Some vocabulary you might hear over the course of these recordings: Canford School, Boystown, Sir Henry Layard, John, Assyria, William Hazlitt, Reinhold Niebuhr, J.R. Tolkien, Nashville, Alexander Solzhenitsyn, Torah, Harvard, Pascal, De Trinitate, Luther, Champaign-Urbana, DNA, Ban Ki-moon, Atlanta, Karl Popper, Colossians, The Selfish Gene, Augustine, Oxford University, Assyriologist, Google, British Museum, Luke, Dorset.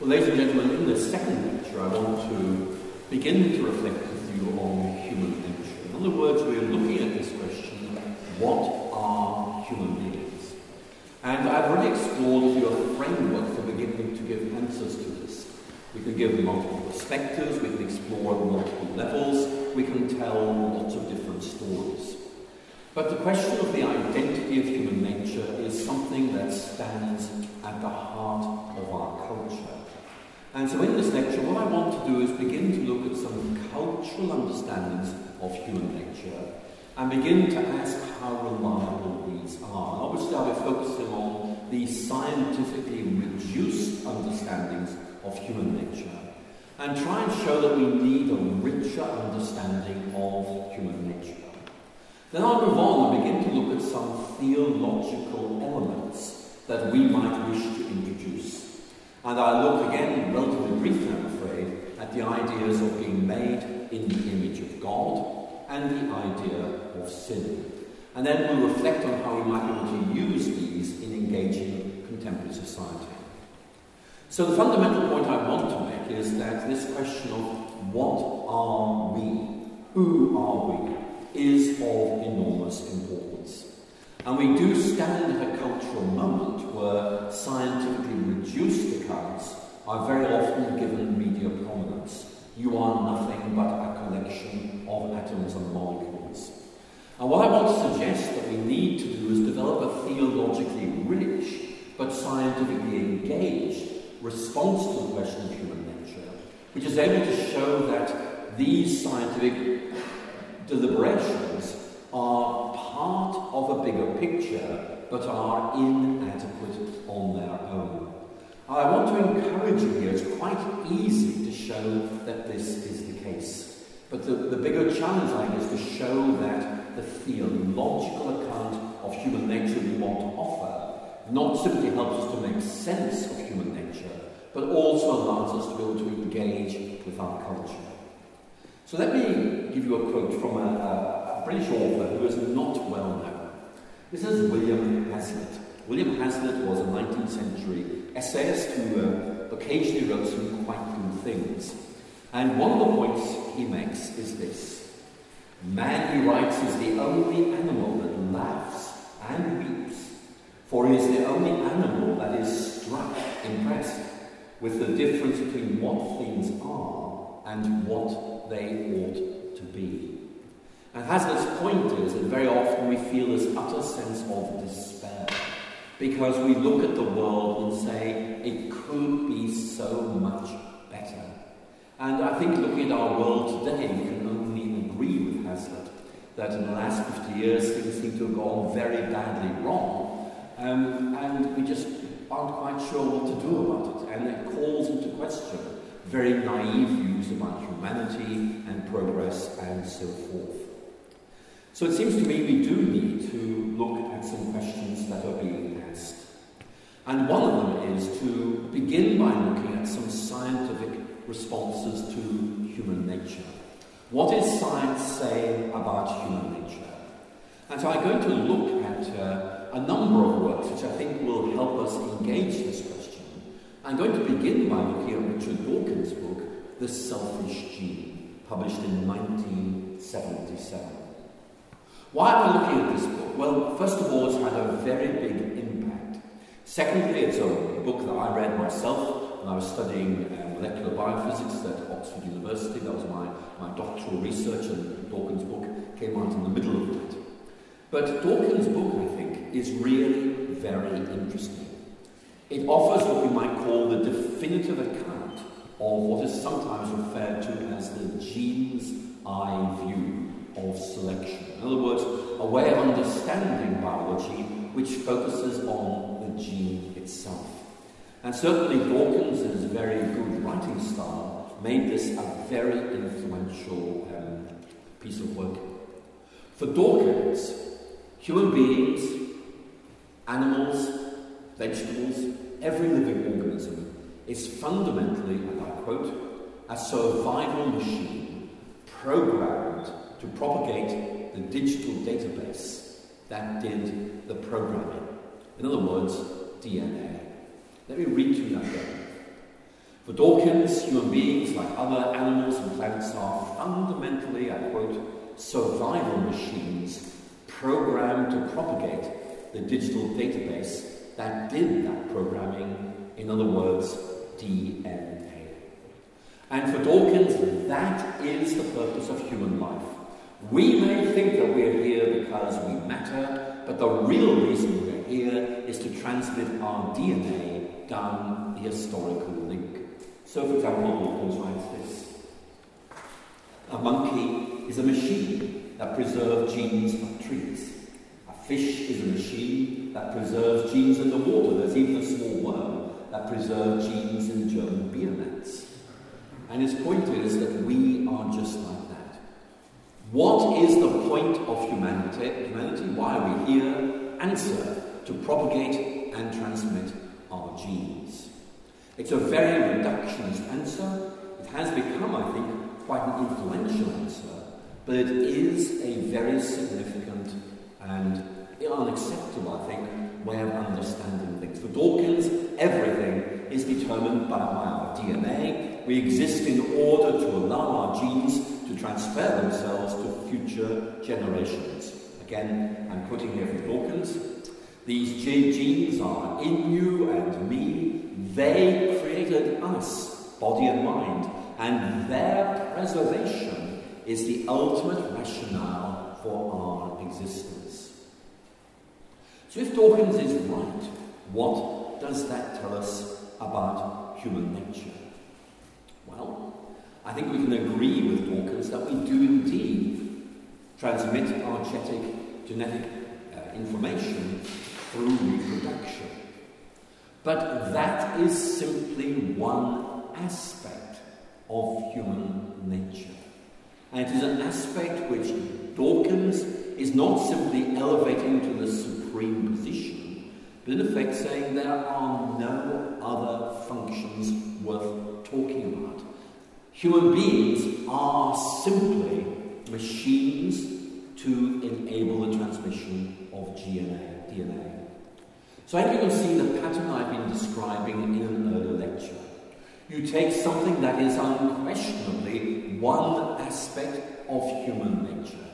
Well, ladies and gentlemen, in this second lecture, I want to begin to reflect with you on human nature. In other words, we're looking at this question, what are human beings? And I've already explored your framework for beginning to give answers to this. We can give multiple perspectives, we can explore multiple levels, we can tell lots of different stories. But the question of the identity of human nature is something that stands at the heart of our culture. And so in this lecture, what I want to do is begin to look at some cultural understandings of human nature and begin to ask how reliable these are. And obviously I'll be focusing on the scientifically reduced understandings of human nature and try and show that we need a richer understanding of human nature. Then I'll move on and begin to look at some theological elements that we might wish to introduce. And I'll look again, relatively briefly I'm afraid, at the ideas of being made in the image of God and the idea of sin. And then we'll reflect on how we might be able to use these in engaging contemporary society. So the fundamental point I want to make is that this question of what are we, who are we, is of enormous importance. And we do stand at a cultural moment where scientifically reduced accounts are very often given media prominence. You are nothing but a collection of atoms and molecules. And what I want to suggest that we need to do is develop a theologically rich but scientifically engaged response to the question of human nature, which is able to show that these scientific deliberations are part of a bigger picture, but are inadequate on their own. I want to encourage you here, it's quite easy to show that this is the case. But the bigger challenge, I guess, is to show that the theological account of human nature we want to offer not simply helps us to make sense of human nature, but also allows us to be able to engage with our culture. So let me give you a quote from a British author who is not well known. This is William Hazlitt. William Hazlitt was a 19th century essayist who occasionally wrote some quite good things. And one of the points he makes is this. Man, he writes, is the only animal that laughs and weeps, for he is the only animal that is struck, impressed, with the difference between what things are and what they ought to be. And Hazlitt's point is that very often we feel this utter sense of despair because we look at the world and say it could be so much better. And I think looking at our world today, we can only agree with Hazlitt that in the last 50 years things seem to have gone very badly wrong, and we just aren't quite sure what to do about it, and it calls into question very naive views about humanity and progress and so forth. So it seems to me we do need to look at some questions that are being asked. And one of them is to begin by looking at some scientific responses to human nature. What is science saying about human nature? And so I'm going to look at a number of works which I think will help us engage this question. I'm going to begin by looking at Richard Dawkins' book, The Selfish Gene, published in 1977. Why am I looking at this book? Well, first of all, it's had a very big impact. Secondly, it's a book that I read myself when I was studying molecular biophysics at Oxford University. That was my doctoral research, and Dawkins' book came out in the middle of that. But Dawkins' book, I think, is really very interesting. It offers what we might call the definitive account of what is sometimes referred to as the gene's eye view of selection. In other words, a way of understanding biology which focuses on the gene itself. And certainly Dawkins, in his very good writing style, made this a very influential piece of work. For Dawkins, human beings, animals, vegetables, every living organism is fundamentally, and I quote, a survival machine programmed to propagate the digital database that did the programming. In other words, DNA. Let me read to you that again. For Dawkins, human beings, like other animals and plants, are fundamentally, I quote, survival machines programmed to propagate the digital database that did that programming, in other words, DNA. And for Dawkins, that is the purpose of human life. We may think that we're here because we matter, but the real reason we're here is to transmit our DNA down the historical link. So, for example, Dawkins writes this. A monkey is a machine that preserves genes of trees. A fish is a machine that preserves genes in the water. There's even a small worm that preserves genes in German beer mats. And his point is that we are just like that. What is the point of humanity? Why are we here? Answer: to propagate and transmit our genes. It's a very reductionist answer. It has become, I think, quite an influential answer, but it is a very significant and unacceptable, I think, way of understanding things. For Dawkins, everything is determined by our DNA. We exist in order to allow our genes to transfer themselves to future generations. Again, I'm quoting here from Dawkins. These genes are in you and me. They created us, body and mind, and their preservation is the ultimate rationale for our existence. So if Dawkins is right, what does that tell us about human nature? Well, I think we can agree with Dawkins that we do indeed transmit our genetic information through reproduction. But that is simply one aspect of human nature. And it is an aspect which Dawkins is not simply elevating to the supreme position, but in effect saying there are no other functions worth talking about. Human beings are simply machines to enable the transmission of DNA. So I think you can see the pattern I've been describing in an earlier lecture. You take something that is unquestionably one aspect of human nature,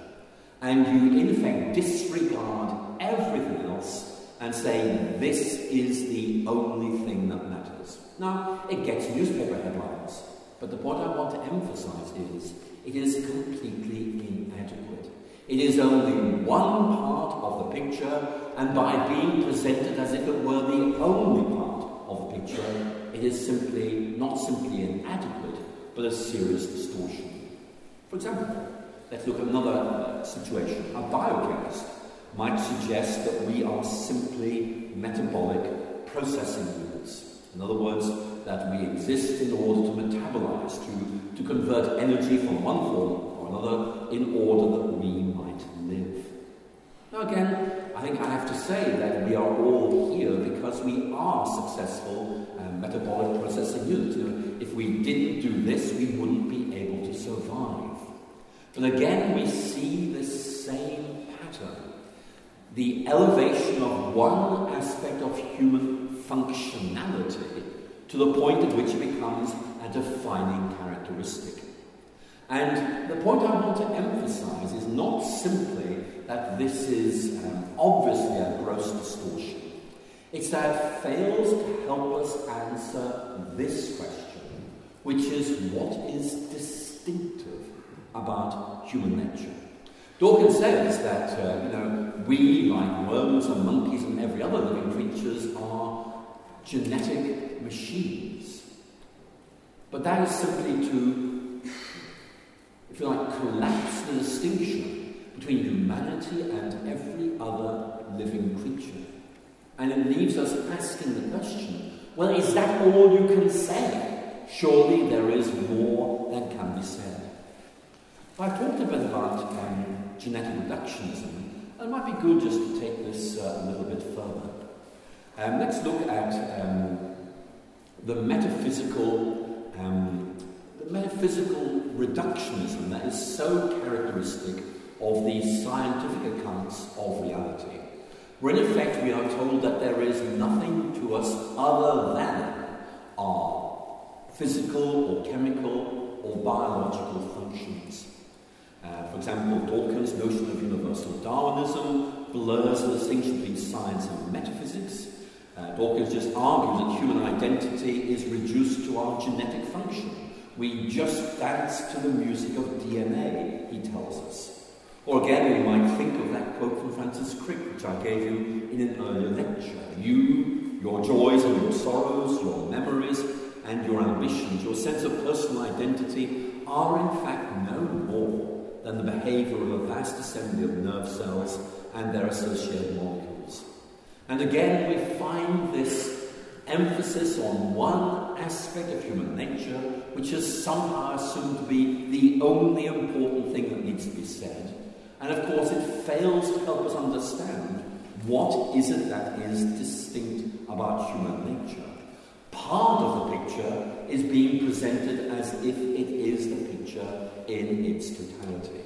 and you in effect disregard everything else and say, this is the only thing that matters. Now, it gets newspaper headlines, but the point I want to emphasize is it is completely inadequate. It is only one part of the picture, and by being presented as if it were the only part of the picture, it is simply, not simply inadequate, but a serious distortion. For example, let's look at another situation. A biochemist might suggest that we are simply metabolic processing units. In other words, that we exist in order to metabolize, to convert energy from one form another in order that we might live. Now again, I think I have to say that we are all here because we are successful metabolic processing units. You know, if we didn't do this, we wouldn't be able to survive. But again, we see the same pattern. The elevation of one aspect of human functionality to the point at which it becomes a defining characteristic. And the point I want to emphasize is not simply that this is obviously a gross distortion. It's that it fails to help us answer this question, which is what is distinctive about human nature. Dawkins says that we, like worms and monkeys and every other living creatures, are genetic machines. But that is simply to, if you like, collapse the distinction between humanity and every other living creature. And it leaves us asking the question, well, is that all you can say? Surely there is more than can be said. I've talked a bit about genetic reductionism, and it might be good just to take this a little bit further. Let's look at the metaphysical reductionism that is so characteristic of these scientific accounts of reality, where in effect we are told that there is nothing to us other than our physical or chemical or biological functions. For example, Dawkins' notion of universal Darwinism blurs the distinction between science and metaphysics. Dawkins just argues that human identity is reduced to our genetic function. We just dance to the music of DNA, he tells us. Or again, we might think of that quote from Francis Crick, which I gave you in an earlier lecture. You, your joys and your sorrows, your memories and your ambitions, your sense of personal identity are in fact no more than the behaviour of a vast assembly of nerve cells and their associated molecules. And again, we find this emphasis on one aspect of human nature which is somehow assumed to be the only important thing that needs to be said. And of course, it fails to help us understand what is it that is distinct about human nature. Part of the picture is being presented as if it is the picture in its totality.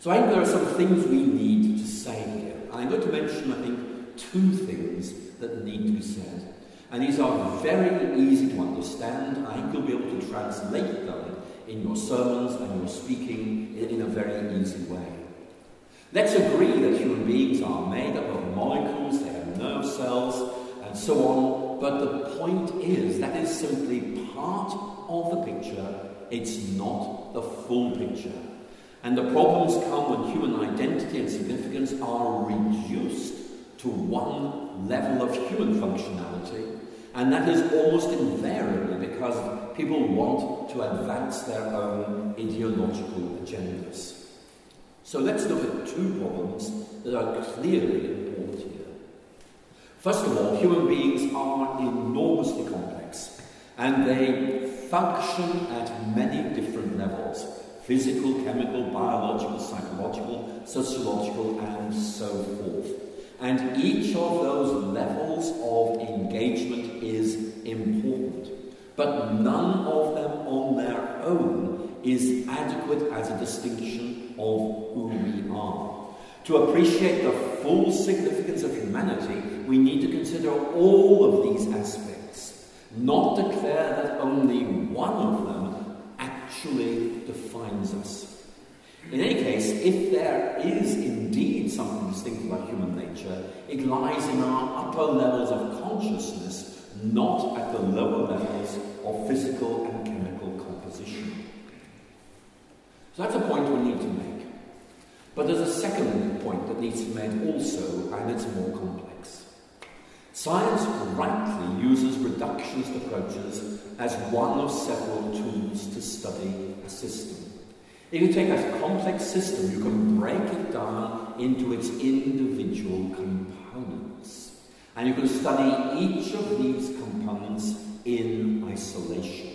So I think there are some things we need to say here. I'm going to mention, I think, two things that need to be said. And these are very easy to understand. I think you'll be able to translate them in your sermons and your speaking in a very easy way. Let's agree that human beings are made up of molecules, they have nerve cells, and so on, but the point is that is simply part of the picture, it's not the full picture. And the problems come when human identity and significance are reduced to one level of human functionality, and that is almost invariably because people want to advance their own ideological agendas. So let's look at two problems that are clearly important here. First of all, human beings are enormously complex, and they function at many different levels: physical, chemical, biological, psychological, sociological, and so forth. And each of those levels of engagement is important, but none of them on their own is adequate as a distinction of who we are. To appreciate the full significance of humanity, we need to consider all of these aspects, not declare that only one of them actually defines us. In any case, if there is indeed something distinct about human nature, it lies in our upper levels of consciousness, not at the lower levels of physical and chemical composition. So that's a point we need to make. But there's a second point that needs to be made also, and it's more complex. Science rightly uses reductionist approaches as one of several tools to study a system. If you take a complex system, you can break it down into its individual components. And you can study each of these components in isolation.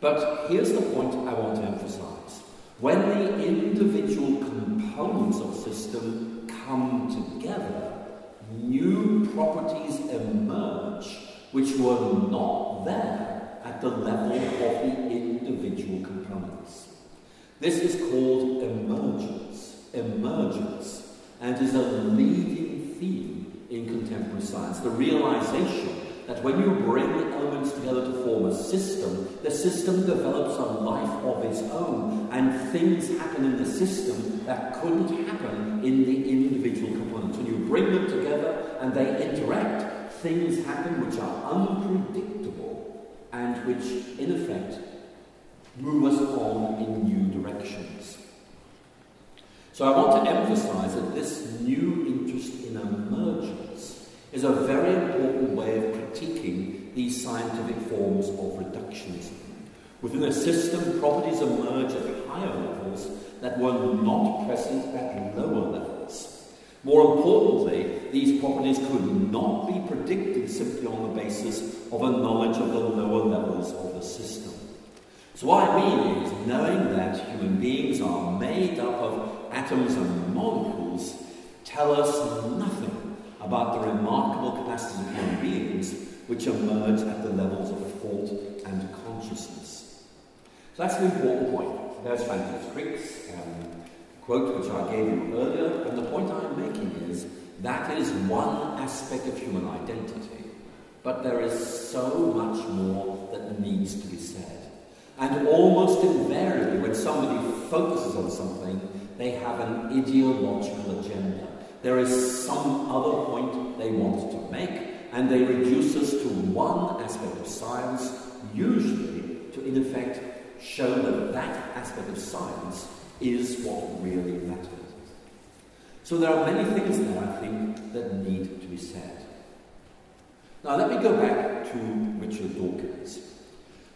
But here's the point I want to emphasize. When the individual components of a system come together, new properties emerge which were not there at the level of the individual components. This is called emergence, and is a leading theme in contemporary science. The realization that when you bring elements together to form a system, the system develops a life of its own, and things happen in the system that couldn't happen in the individual components. When you bring them together and they interact, things happen which are unpredictable and which, in effect, move us on in new directions. So I want to emphasize that this new interest in emergence is a very important way of critiquing these scientific forms of reductionism. Within a system, properties emerge at higher levels that were not present at lower levels. More importantly, these properties could not be predicted simply on the basis of a knowledge of the lower levels of the system. So what I mean is, knowing that human beings are made up of atoms and molecules tell us nothing about the remarkable capacity of human beings which emerge at the levels of thought and consciousness. So that's an important point. There's Francis Crick's quote which I gave you earlier, and the point I'm making is that is one aspect of human identity, but there is so much And almost invariably, when somebody focuses on something, they have an ideological agenda. There is some other point they want to make, and they reduce us to one aspect of science, usually to, in effect, show that that aspect of science is what really matters. So there are many things there, I think, that need to be said. Now, let me go back to Richard Dawkins.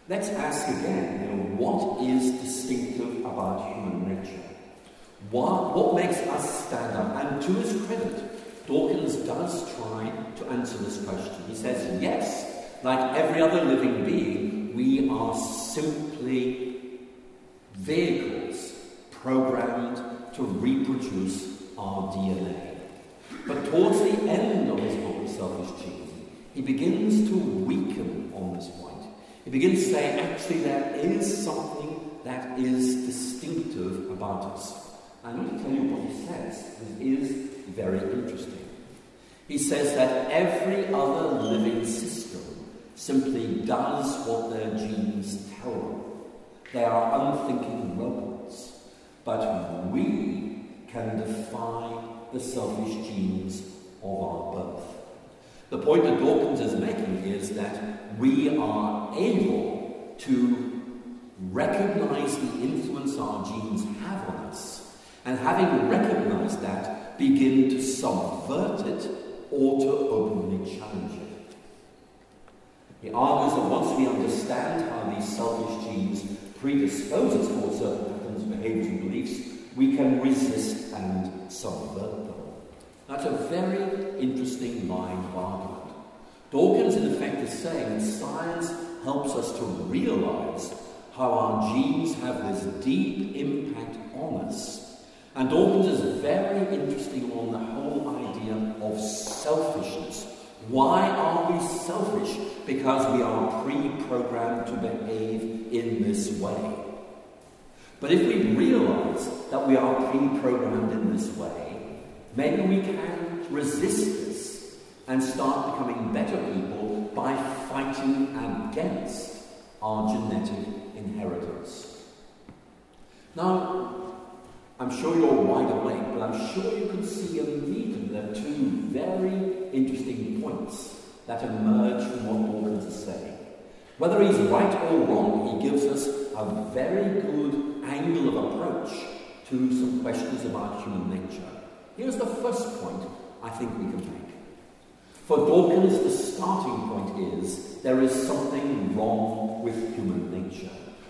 Let's ask again, what is distinctive about human nature? What makes us stand up? And to his credit, Dawkins does try to answer this question. He says, yes, like every other living being, we are simply vehicles programmed to reproduce our DNA. But towards the end of his book, The Selfish Gene, he begins to weaken on this point. He begins to say, actually, there is something that is distinctive about us. I'm going to tell you what he says. This is very interesting. He says that every other living system simply does what their genes tell them. They are unthinking robots. But we can defy the selfish genes of our birth. The point that Dawkins is making is that we are able to recognize the influence our genes have on us, and having recognized that, begin to subvert it or to openly challenge it. He argues that once we understand how these selfish genes predispose us towards certain patterns, behaviors, and beliefs, we can resist and subvert them. That's a very interesting line of argument. Dawkins, in effect, is saying that science helps us to realize how our genes have this deep impact on us. And Dawkins is very interesting on the whole idea of selfishness. Why are we selfish? Because we are pre-programmed to behave in this way. But if we realize that we are pre-programmed in this way, maybe we can resist this and start becoming better people by fighting against our genetic inheritance. Now, I'm sure you're wide awake, but I'm sure you can see immediately there are two very interesting points that emerge from what Dawkins is saying. Whether he's right or wrong, he gives us a very good angle of approach to some questions about human nature. Here's the first point I think we can make. For Dawkins, the starting point is there is something wrong with human nature.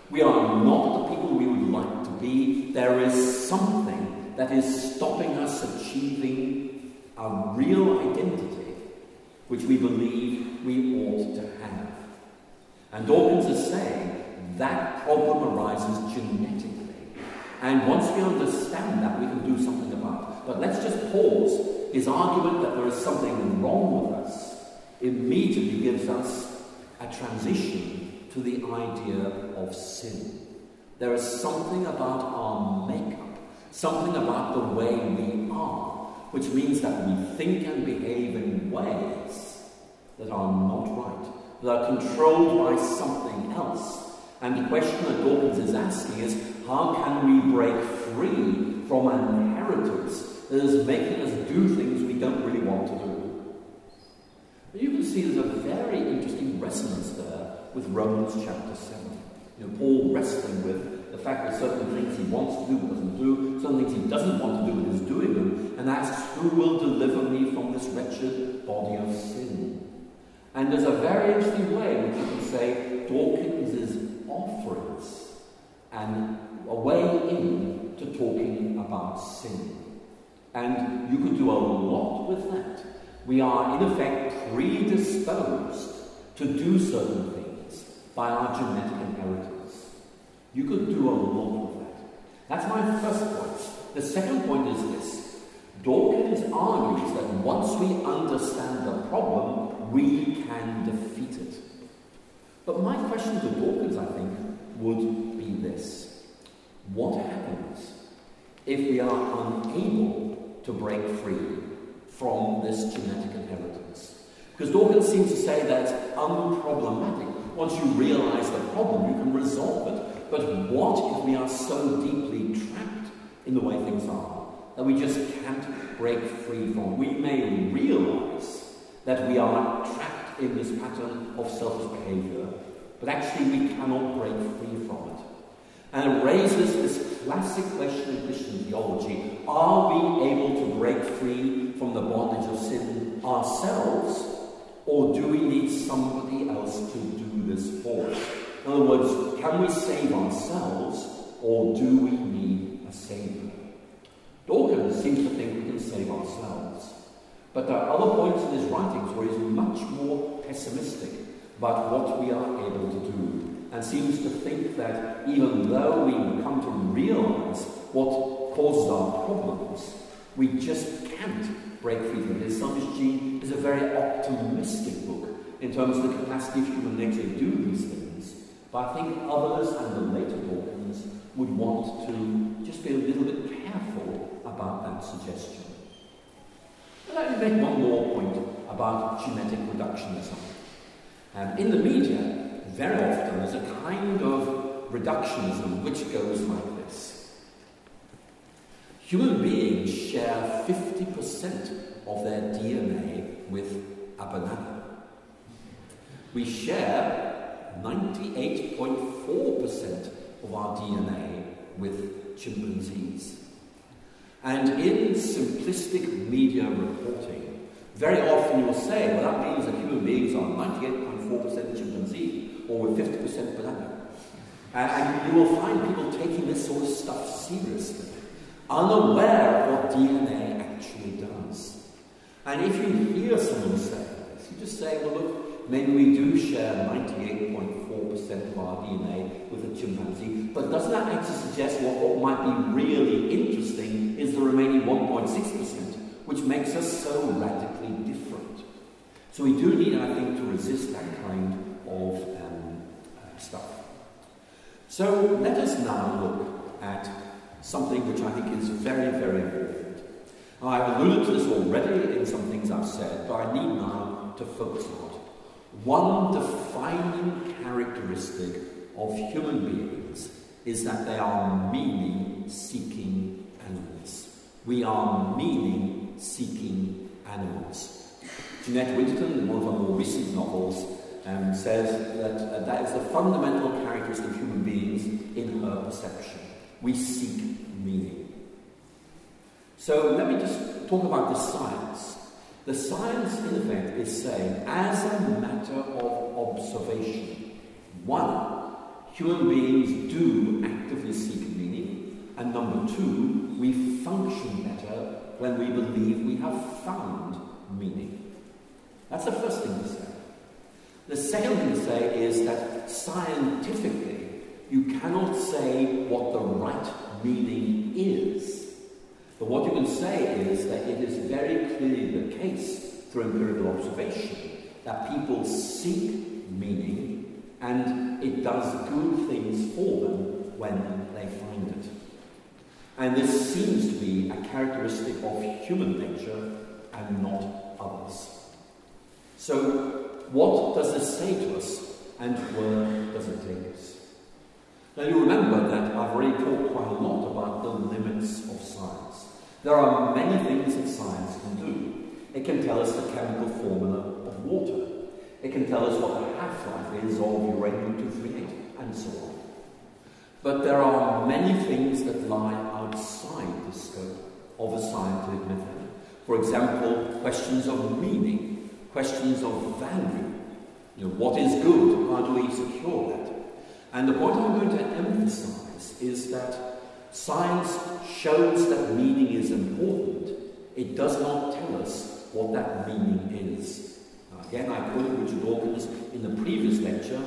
We are not the people we would like to be. There is something that is stopping us achieving a real identity which we believe we ought to have. And Dawkins is saying that problem arises genetically. And once we understand that, we can do something about it. But let's just pause. His argument that there is something wrong with us immediately gives us a transition to the idea of sin. There is something about our makeup, something about the way we are, which means that we think and behave in ways that are not right, that are controlled by something else. And the question that Dawkins is asking is, how can we break free from an inheritance that is making us do things we don't really want to do? But you can see there's a very interesting resonance there with Romans chapter 7. Paul wrestling with the fact that certain things he wants to do but doesn't do, certain things he doesn't want to do but is doing them, and asks, who will deliver me from this wretched body of sin? And there's a very interesting way in which you can say Dawkins is offering us a way in to talking about sin. And you could do a lot with that. We are, in effect, predisposed to do certain things by our genetic inheritance. You could do a lot of that. That's my first point. The second point is this. Dawkins argues that once we understand the problem, we can defeat it. But my question to Dawkins, I think, would be this. What happens if we are unable to break free from this genetic inheritance? Because Dawkins seems to say that's unproblematic. Once you realize the problem, you can resolve it. But what if we are so deeply trapped in the way things are that we just can't break free from it? We may realize that we are trapped in this pattern of selfish behavior, but actually we cannot break free from it. And it raises this classic question in Christian theology: are we able to break free from the bondage of sin ourselves, or do we need somebody else to do this for us? In other words, can we save ourselves, or do we need a saviour? Dawkins seems to think we can save ourselves, but there are other points in his writings where he's much more pessimistic about what we are able to do, and seems to think that even though we come to realize what causes our problems, we just can't break free from it. The Selfish Gene is a very optimistic book in terms of the capacity of human nature to do these things, but I think others and the later Dawkins would want to just be a little bit careful about that suggestion. I'd like to make one more point about genetic reductionism. In the media, very often there's a kind of reductionism which goes like this. Human beings share 50% of their DNA with a banana. We share 98.4% of our DNA with chimpanzees. And in simplistic media reporting, very often you'll say, well, that means that human beings are 98.4% chimpanzees, or with 50% banana. And you will find people taking this sort of stuff seriously, unaware of what DNA actually does. And if you hear someone say this, you just say, well, look, maybe we do share 98.4% of our DNA with a chimpanzee, but doesn't that actually suggest what might be really interesting is the remaining 1.6%, which makes us so radically different? So we do need, I think, to resist that kind of stuff. So let us now look at something which I think is very, very important. I've alluded to this already in some things I've said, but I need now to focus on it. One defining characteristic of human beings is that they are meaning-seeking animals. We are meaning-seeking animals. Jeanette Winterson, in one of her more recent novels, says that that is the fundamental characteristic of human beings in her perception. We seek meaning. So let me just talk about the science. The science, in effect, is saying, as a matter of observation, one, human beings do actively seek meaning, and number two, we function better when we believe we have found meaning. That's the first thing to say. The second thing to say is that scientifically, you cannot say what the right meaning is. But what you can say is that it is very clearly the case through empirical observation that people seek meaning and it does good things for them when they find it. And this seems to be a characteristic of human nature and not others. So, what does this say to us, and where does it take us? Now, you remember that I've already talked quite a lot about the limits of science. There are many things that science can do. It can tell us the chemical formula of water. It can tell us what the half-life is of uranium-238, and so on. But there are many things that lie outside the scope of a scientific method. For example, questions of meaning. Questions of value. You know, what is good? How do we secure that? And the point I'm going to emphasize is that science shows that meaning is important. It does not tell us what that meaning is. Now, again, I quoted Richard Dawkins in the previous lecture.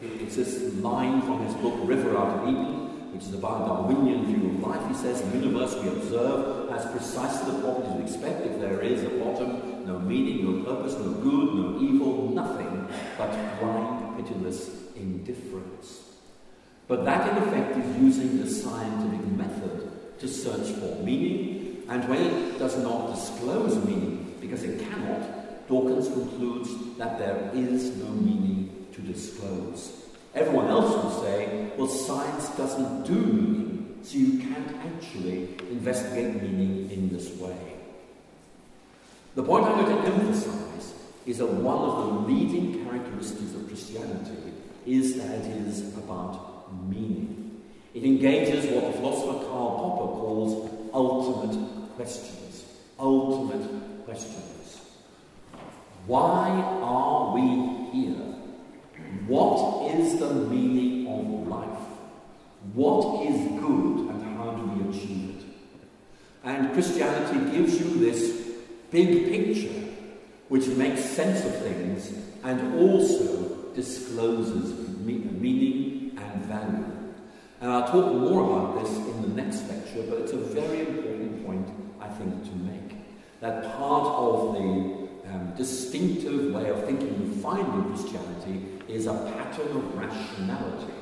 It's this line from his book, River Out of Eden, which is about Darwinian view of life. He says, the universe we observe has precisely the properties we expect if there is a bottom. No meaning, no purpose, no good, no evil, nothing but blind, pitiless indifference. But that, in effect, is using the scientific method to search for meaning, and when it does not disclose meaning, because it cannot, Dawkins concludes that there is no meaning to to disclose. Everyone else will say, well, science doesn't do meaning, so you can't actually investigate meaning in this way. The point I'm going to emphasize is that one of the leading characteristics of Christianity is that it is about meaning. It engages what the philosopher Karl Popper calls ultimate questions. Ultimate questions. Why are we here? What is the meaning of life? What is good and how do we achieve it? And Christianity gives you this big picture which makes sense of things and also discloses meaning and value. And I'll talk more about this in the next lecture, but it's a very important point, I think, to make. That part of the distinctive way of thinking you find in Christianity is a pattern of rationality.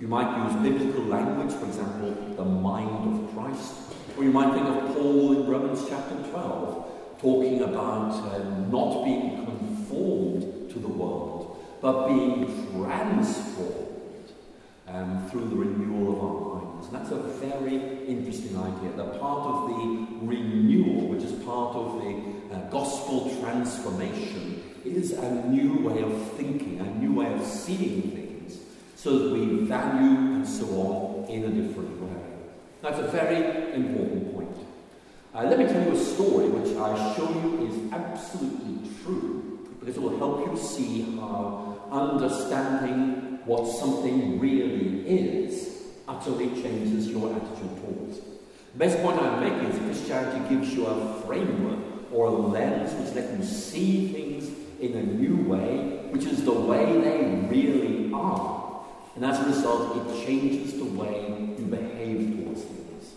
You might use biblical language, for example, the mind of Christ, or you might think of Paul in Romans chapter 12, talking about not being conformed to the world, but being transformed through the renewal of our minds. And that's a very interesting idea, that part of the renewal, which is part of the gospel transformation, is a new way of thinking, a new way of seeing things, so that we value and so on in a different way. That's a very important point. Let me tell you a story which I show you is absolutely true, because it will help you see how understanding what something really is utterly changes your attitude towards it. The best point I'm making is Christianity gives you a framework or a lens which lets you see things in a new way, which is the way they really are. And as a result, it changes the way you behave towards things.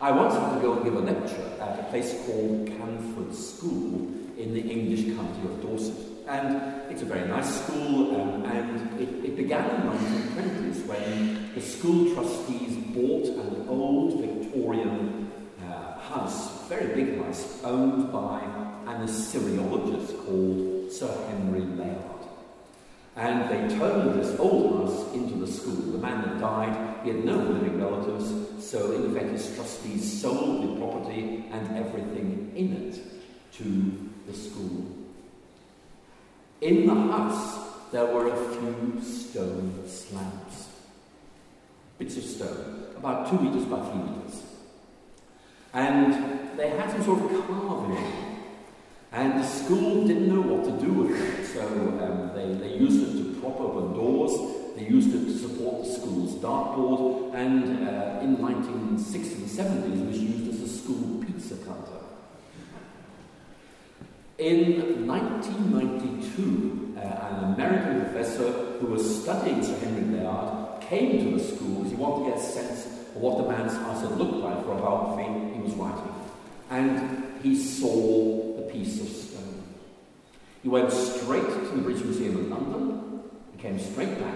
I once had to go and give a lecture at a place called Canford School in the English county of Dorset. And it's a very nice school, and it began in the 1920s when the school trustees bought an old Victorian house, very big house, owned by an Assyriologist called Sir Henry Layard. And they turned this old house into the school. The man that died, he had no living relatives, so in effect his trustees sold the property and everything in it to the school. In the house, there were a few stone slabs. Bits of stone, about 2 meters by 3 meters. And they had some sort of carving. And the school didn't know what to do with it, so they used it to prop open doors, they used it to support the school's dartboard, and in the 1960s and 70s it was used as a school pizza cutter. In 1992, an American professor who was studying Sir Henry Layard came to the school because he wanted to get a sense of what the man's house had looked like for a biography he was writing. And he saw piece of stone. He went straight to the British Museum in London, he came straight back,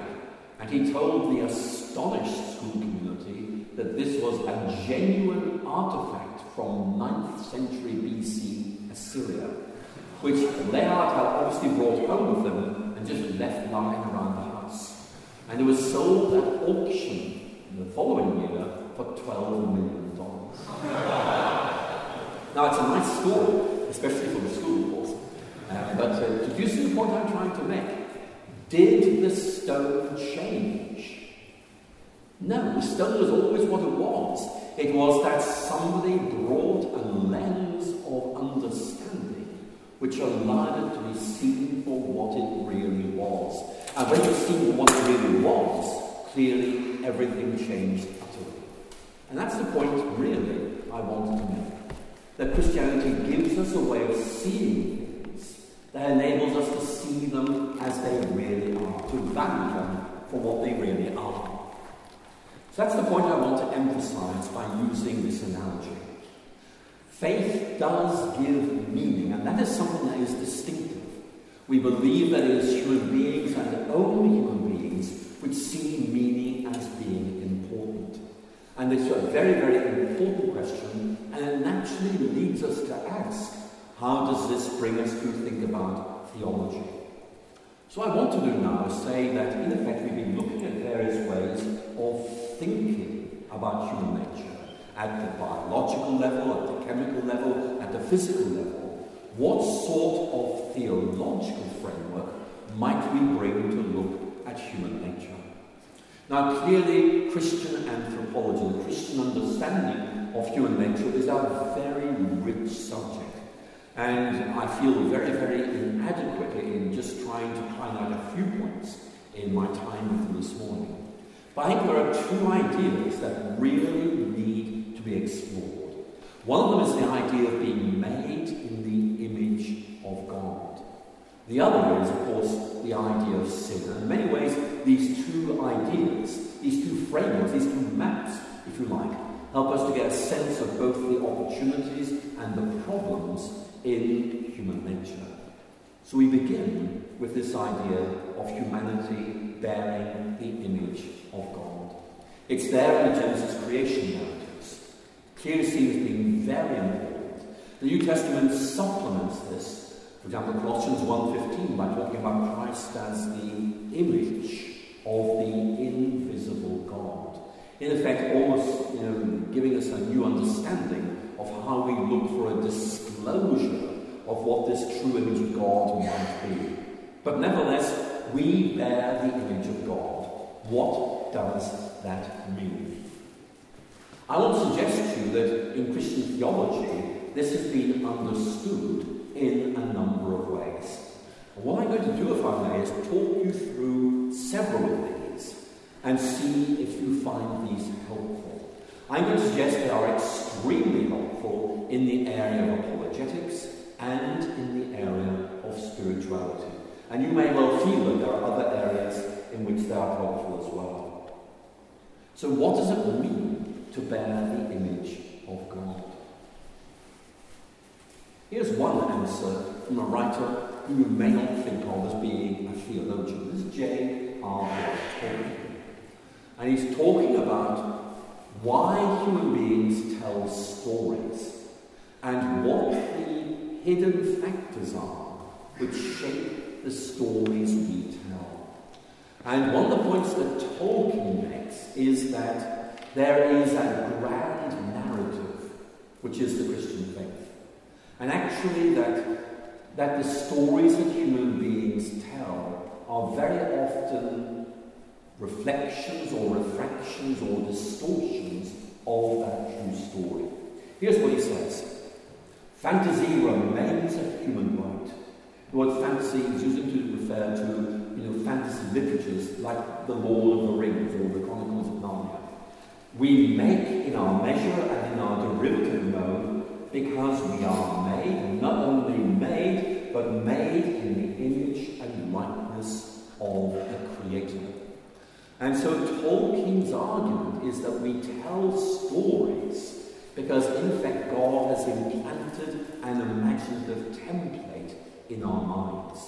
and he told the astonished school community that this was a genuine artefact from 9th century BC Assyria, which Layard had obviously brought home with him and just left lying around the house. And it was sold at auction in the following year for $12 million. Now, it's a nice story, especially for the school, of course. But do you see the point I'm trying to make? Did the stone change? No, the stone was always what it was. It was that somebody brought a lens of understanding which allowed it to be seen for what it really was. And when you see what it really was, clearly everything changed utterly. And that's the point, really, I wanted to make. That Christianity gives us a way of seeing things that enables us to see them as they really are, to value them for what they really are. So that's the point I want to emphasize by using this analogy. Faith does give meaning, and that is something that is distinctive. We believe that it is human beings and only human beings which see meaning as being important. And it's a very, very important question, and it naturally leads us to ask, how does this bring us to think about theology? So So I want to do now is say that in effect we've been looking at various ways of thinking about human nature at the biological level, at the chemical level, at the physical level. What sort of theological framework might we bring to look at human nature? Now clearly Christian anthropology, the Christian understanding of human nature is a very rich subject. And I feel very, very inadequate in just trying to highlight a few points in my time with you this morning. But I think there are two ideas that really need to be explored. One of them is the idea of being made in the image of God. The other is, of course, the idea of sin. And in many ways, these two ideas, these two frameworks, these two maps, if you like, help us to get a sense of both the opportunities and the problems in human nature. So we begin with this idea of humanity bearing the image of God. It's there in the Genesis creation narratives. Clearly seen as being very important. The New Testament supplements this. For example, Colossians 1:15 by talking about Christ as the image of the invisible God. In effect, almost giving us a new understanding of how we look for a disclosure of what this true image of God might be. But nevertheless, we bear the image of God. What does that mean? I want to suggest to you that in Christian theology, this has been understood in a number of ways. What I'm going to do, if I may, is talk you through several of these and see if you find these helpful. I'm going to suggest they are extremely helpful in the area of apologetics and in the area of spirituality. And you may well feel that there are other areas in which they are helpful as well. So what does it mean to bear the image of God? Here's one answer from a writer who you may not think of as being a theologian. This is J.R. Tolkien. And he's talking about why human beings tell stories and what the hidden factors are which shape the stories we tell. And one of the points that Tolkien makes is that there is a grand narrative which is the Christian faith. And actually that the stories that human beings tell are very often reflections or refractions or distortions of that true story. Here's what he says. Fantasy remains a human right. The word fantasy is usually to refer to fantasy literatures like the Lord of the Rings or the Chronicles of Narnia. We make in our measure and in our derivative mode because we are made, not only made, but made in the image and likeness of the Creator. And so Tolkien's argument is that we tell stories because, in effect, God has implanted an imaginative template in our minds.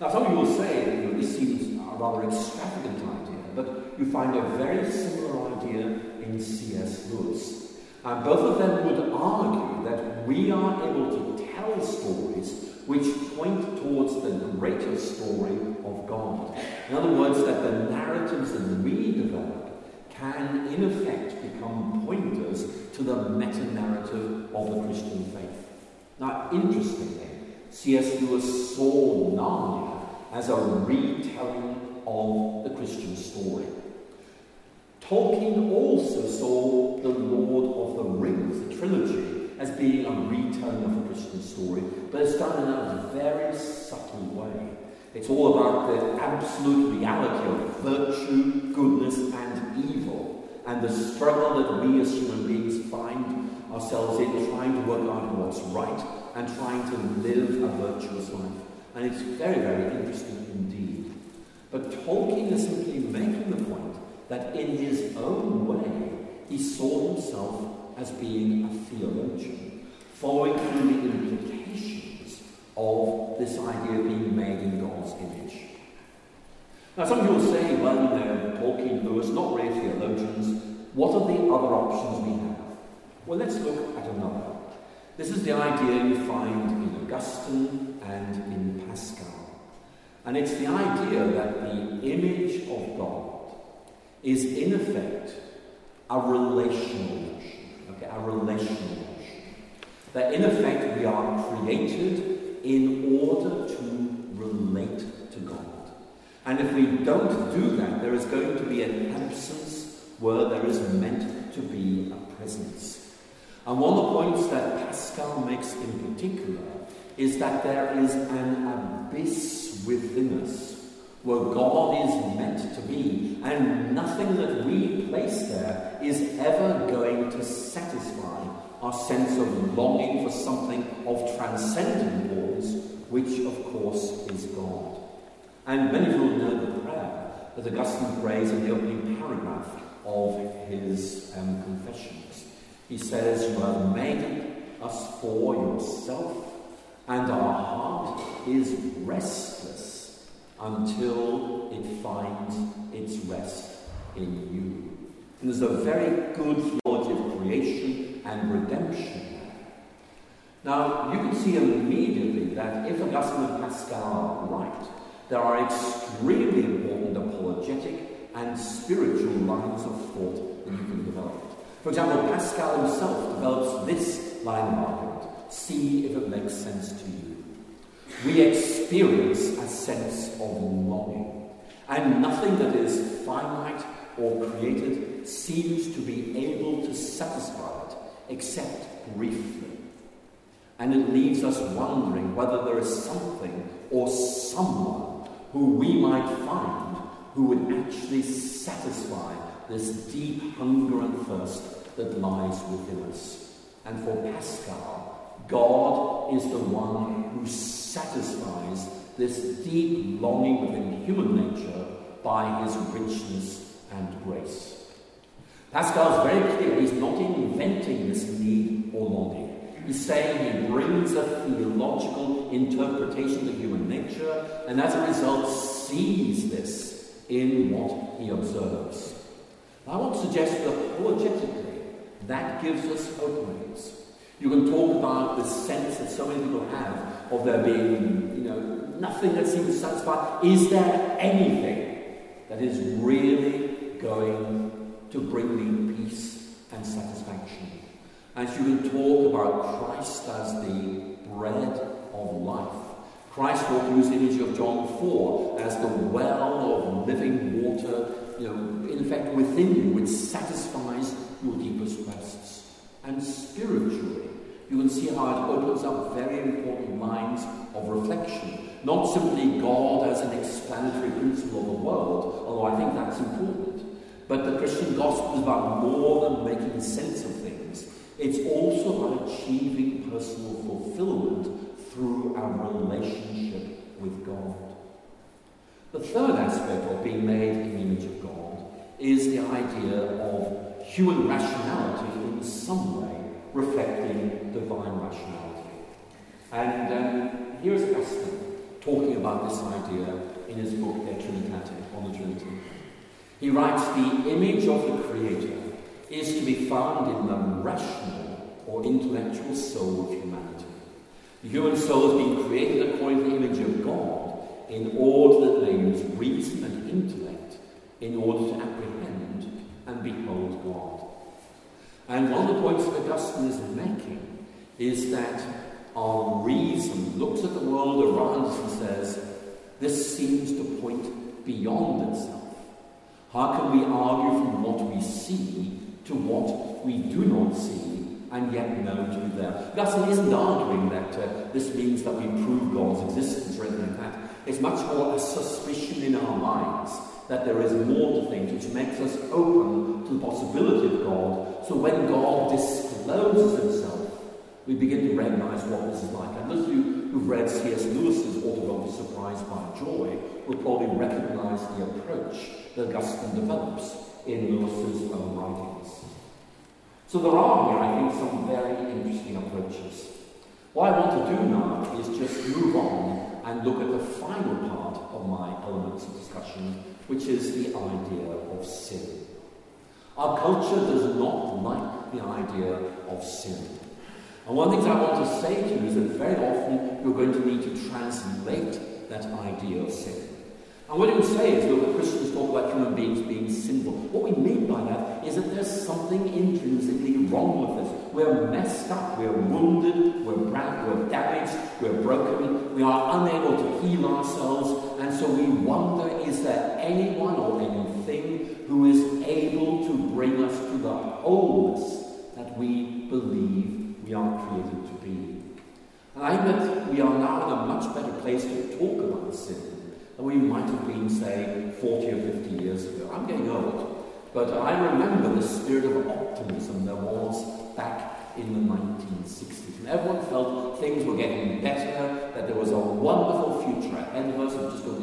Now, some of you will say, this seems a rather extravagant idea, but you find a very similar idea in C.S. Lewis. And both of them would argue that we are able to tell stories which point towards the greater story of God. In other words, that the narratives that we develop can, in effect, become pointers to the meta-narrative of the Christian faith. Now, interestingly, C.S. Lewis saw Narnia as a retelling of the Christian story. Tolkien also saw the Lord of the Rings, the trilogy, as being a retelling of a Christian story, but it's done in a very subtle way. It's all about the absolute reality of virtue, goodness, and evil, and the struggle that we as human beings find ourselves in, trying to work out what's right and trying to live a virtuous life. And it's very, very interesting indeed. But Tolkien is simply making the point that in his own way, he saw himself as being a theologian, following through the implications of this idea of being made in God's image. Now, some of you will say, Tolkien, Lewis, not really theologians. What are the other options we have? Well, let's look at another. This is the idea you find in Augustine and in Pascal. And it's the idea that the image of God is in effect a relational notion. Okay, a relational notion. That in effect we are created in order to relate to God. And if we don't do that, there is going to be an absence where there is meant to be a presence. And one of the points that Pascal makes in particular is that there is an abyss within us where God is meant to be, and nothing that we place there is ever going to satisfy our sense of longing for something of transcendent laws, which of course is God. And many of you will know the prayer that Augustine prays in the opening paragraph of his Confessions. He says, "You have made us for yourself, and our heart is restless until it finds its rest in you." And there's a very good theology of creation and redemption. Now, you can see immediately that if Augustine and Pascal are right, there are extremely important apologetic and spiritual lines of thought that you can develop. For example, Pascal himself develops this line of argument. See if it makes sense to you. We experience a sense of longing, and nothing that is finite or created seems to be able to satisfy it, except briefly. And it leaves us wondering whether there is something or someone who we might find who would actually satisfy this deep hunger and thirst that lies within us. And for Pascal, God is the one who satisfies this deep longing within human nature by his richness and grace. Pascal's very clear, he's not inventing this need or longing. He's saying he brings a theological interpretation to human nature, and as a result sees this in what he observes. I want to suggest that apologetically, that gives us openings. You can talk about the sense that so many people have of there being, nothing that seems to satisfy. Is there anything that is really going to bring me peace and satisfaction? And you can talk about Christ as the bread of life. Christ will use the image of John 4 as the well of living water, in effect within you, which satisfies your deepest quests. And spiritually, you can see how it opens up very important lines of reflection. Not simply God as an explanatory principle of the world, although I think that's important. But the Christian gospel is about more than making sense of things. It's also about achieving personal fulfillment through our relationship with God. The third aspect of being made in the image of God is the idea of human rationality in some way reflecting divine rationality. And here's Augustine talking about this idea in his book, De Trinitate, on the Trinity. He writes, "The image of the Creator is to be found in the rational or intellectual soul of humanity. The human soul has been created according to the image of God in order that they use reason and intellect in order to apprehend and behold God." And one of the points that Augustine is making is that our reason looks at the world around us and says, this seems to point beyond itself. How can we argue from what we see to what we do not see and yet know to be there? Augustine isn't arguing that this means that we prove God's existence or anything like that. It's much more a suspicion in our minds that there is more to things, which makes us open to the possibility of God. So when God discloses himself, we begin to recognize what this is like. And those of you who've read C.S. Lewis's autobiography, Surprised by Joy, will probably recognize the approach that Augustine develops in Lewis's own writings. So there are here, I think, some very interesting approaches. What I want to do now is just move on and look at the final part of my elements of discussion, which is the idea of sin. Our culture does not like the idea of sin. And one of the things I want to say to you is that very often you're going to need to translate that idea of sin. And what it would say is, look, Christians talk about human beings being sinful. What we mean by that is that there's something intrinsically wrong with us. We're messed up, we're wounded, we're branded, we're damaged, we're broken, we are unable to heal ourselves, and so we wonder, is there anyone or anything who is able to bring us to the wholeness that we believe we are created to be? And I think that we are now in a much better place to talk about sin than we might have been, say, 40 or 50 years ago. I'm getting old, but I remember the spirit of optimism there was back in the 1960s. And everyone felt things were getting better, that there was a wonderful future ahead of us, and just going to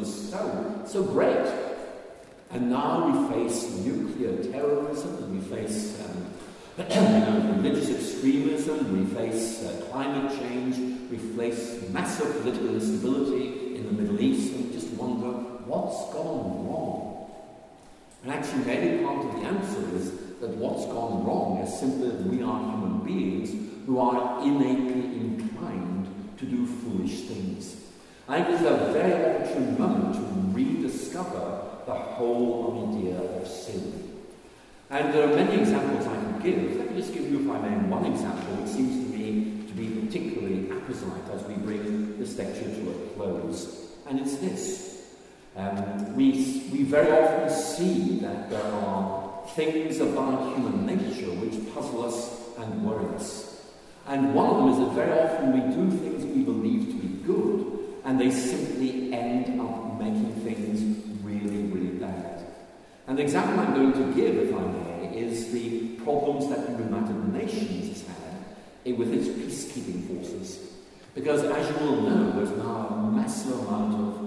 be so great. And now we face nuclear terrorism, and we face religious extremism, we face climate change, we face massive political instability in the Middle East, and we just wonder what's gone wrong. And actually, maybe part of the answer is that what's gone wrong is simply that we are human beings who are innately inclined to do foolish things. I think this is a very opportune moment to rediscover the whole idea of sin. And there are many examples I can give. Let me just give you, if I may, one example which seems to me to be particularly apposite as we bring this lecture to a close. And it's this. We very often see that there are things about human nature which puzzle us and worry us. And one of them is that very often we do things we believe to be good, and they simply end up making things really, really bad. And the example I'm going to give, if I may, is the problems that the United Nations has had with its peacekeeping forces. Because, as you all know, there's now a massive amount of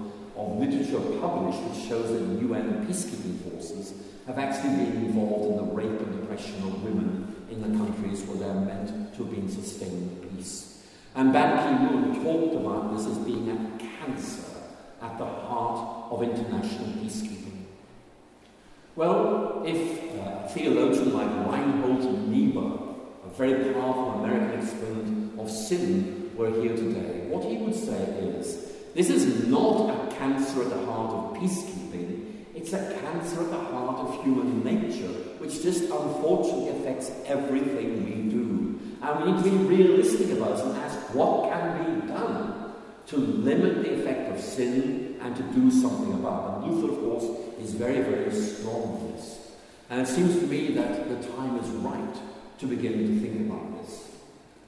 literature published which shows that UN peacekeeping forces have actually been involved in the rape and oppression of women in the countries where they're meant to have been sustaining peace. And Ban Ki-moon talked about this as being a cancer at the heart of international peacekeeping. Well, if a theologian like Reinhold Niebuhr, a very powerful American exponent of sin, were here today, what he would say is, this is not a cancer at the heart of peacekeeping, it's a cancer at the heart of human nature, which just unfortunately affects everything we do. And we need to be realistic about this and ask, what can be done to limit the effect of sin and to do something about it? And Luther, of course, is very, very strong on this. And it seems to me that the time is right to begin to think about this.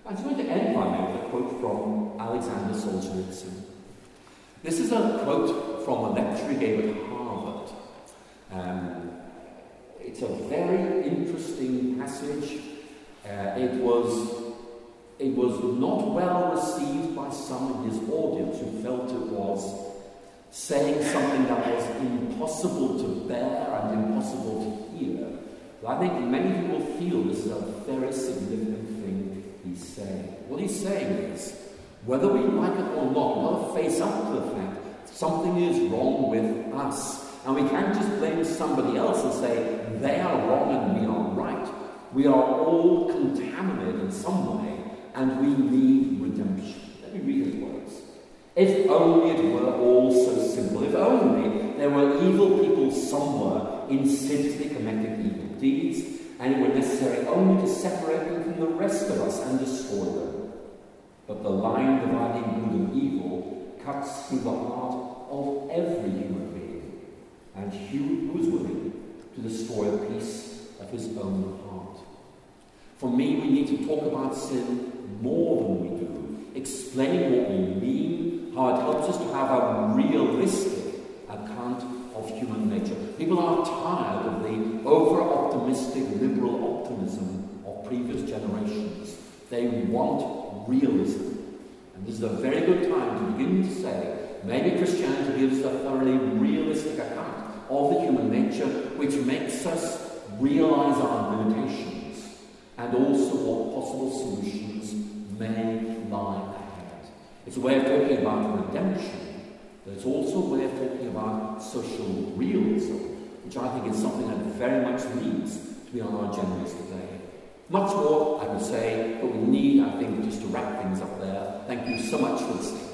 I'm going to end by making a quote from Alexander Solzhenitsyn. This is a quote from a lecture he gave at Harvard. It's a very interesting passage. It was not well received by some in his audience who felt it was saying something that was impossible to bear and impossible to hear. But I think many people feel this is a very significant thing he's saying. What he's saying is, whether we like it or not, we'll face up to the fact something is wrong with us. And we can't just blame somebody else and say, they are wrong and we are right. We are all contaminated in some way, and we need redemption. Let me read his words. If only it were all so simple. If only there were evil people somewhere insidiously committing evil deeds, and it were necessary only to separate them from the rest of us and destroy them. But the line dividing good and evil cuts through the heart of every human being, and who is willing to destroy a piece of his own heart. For me, we need to talk about sin more than we do, explain what we mean, how it helps us to have a realistic account of human nature. People are tired of the over-optimistic liberal optimism of previous generations. They want realism. And this is a very good time to begin to say, maybe Christianity gives a thoroughly realistic account of the human nature, which makes us realize our limitations and also what possible solutions may lie. It's a way of talking about redemption, but it's also a way of talking about social realism, which I think is something that very much needs to be on our agendas today. Much more, I would say, but we need, I think, just to wrap things up there. Thank you so much for listening.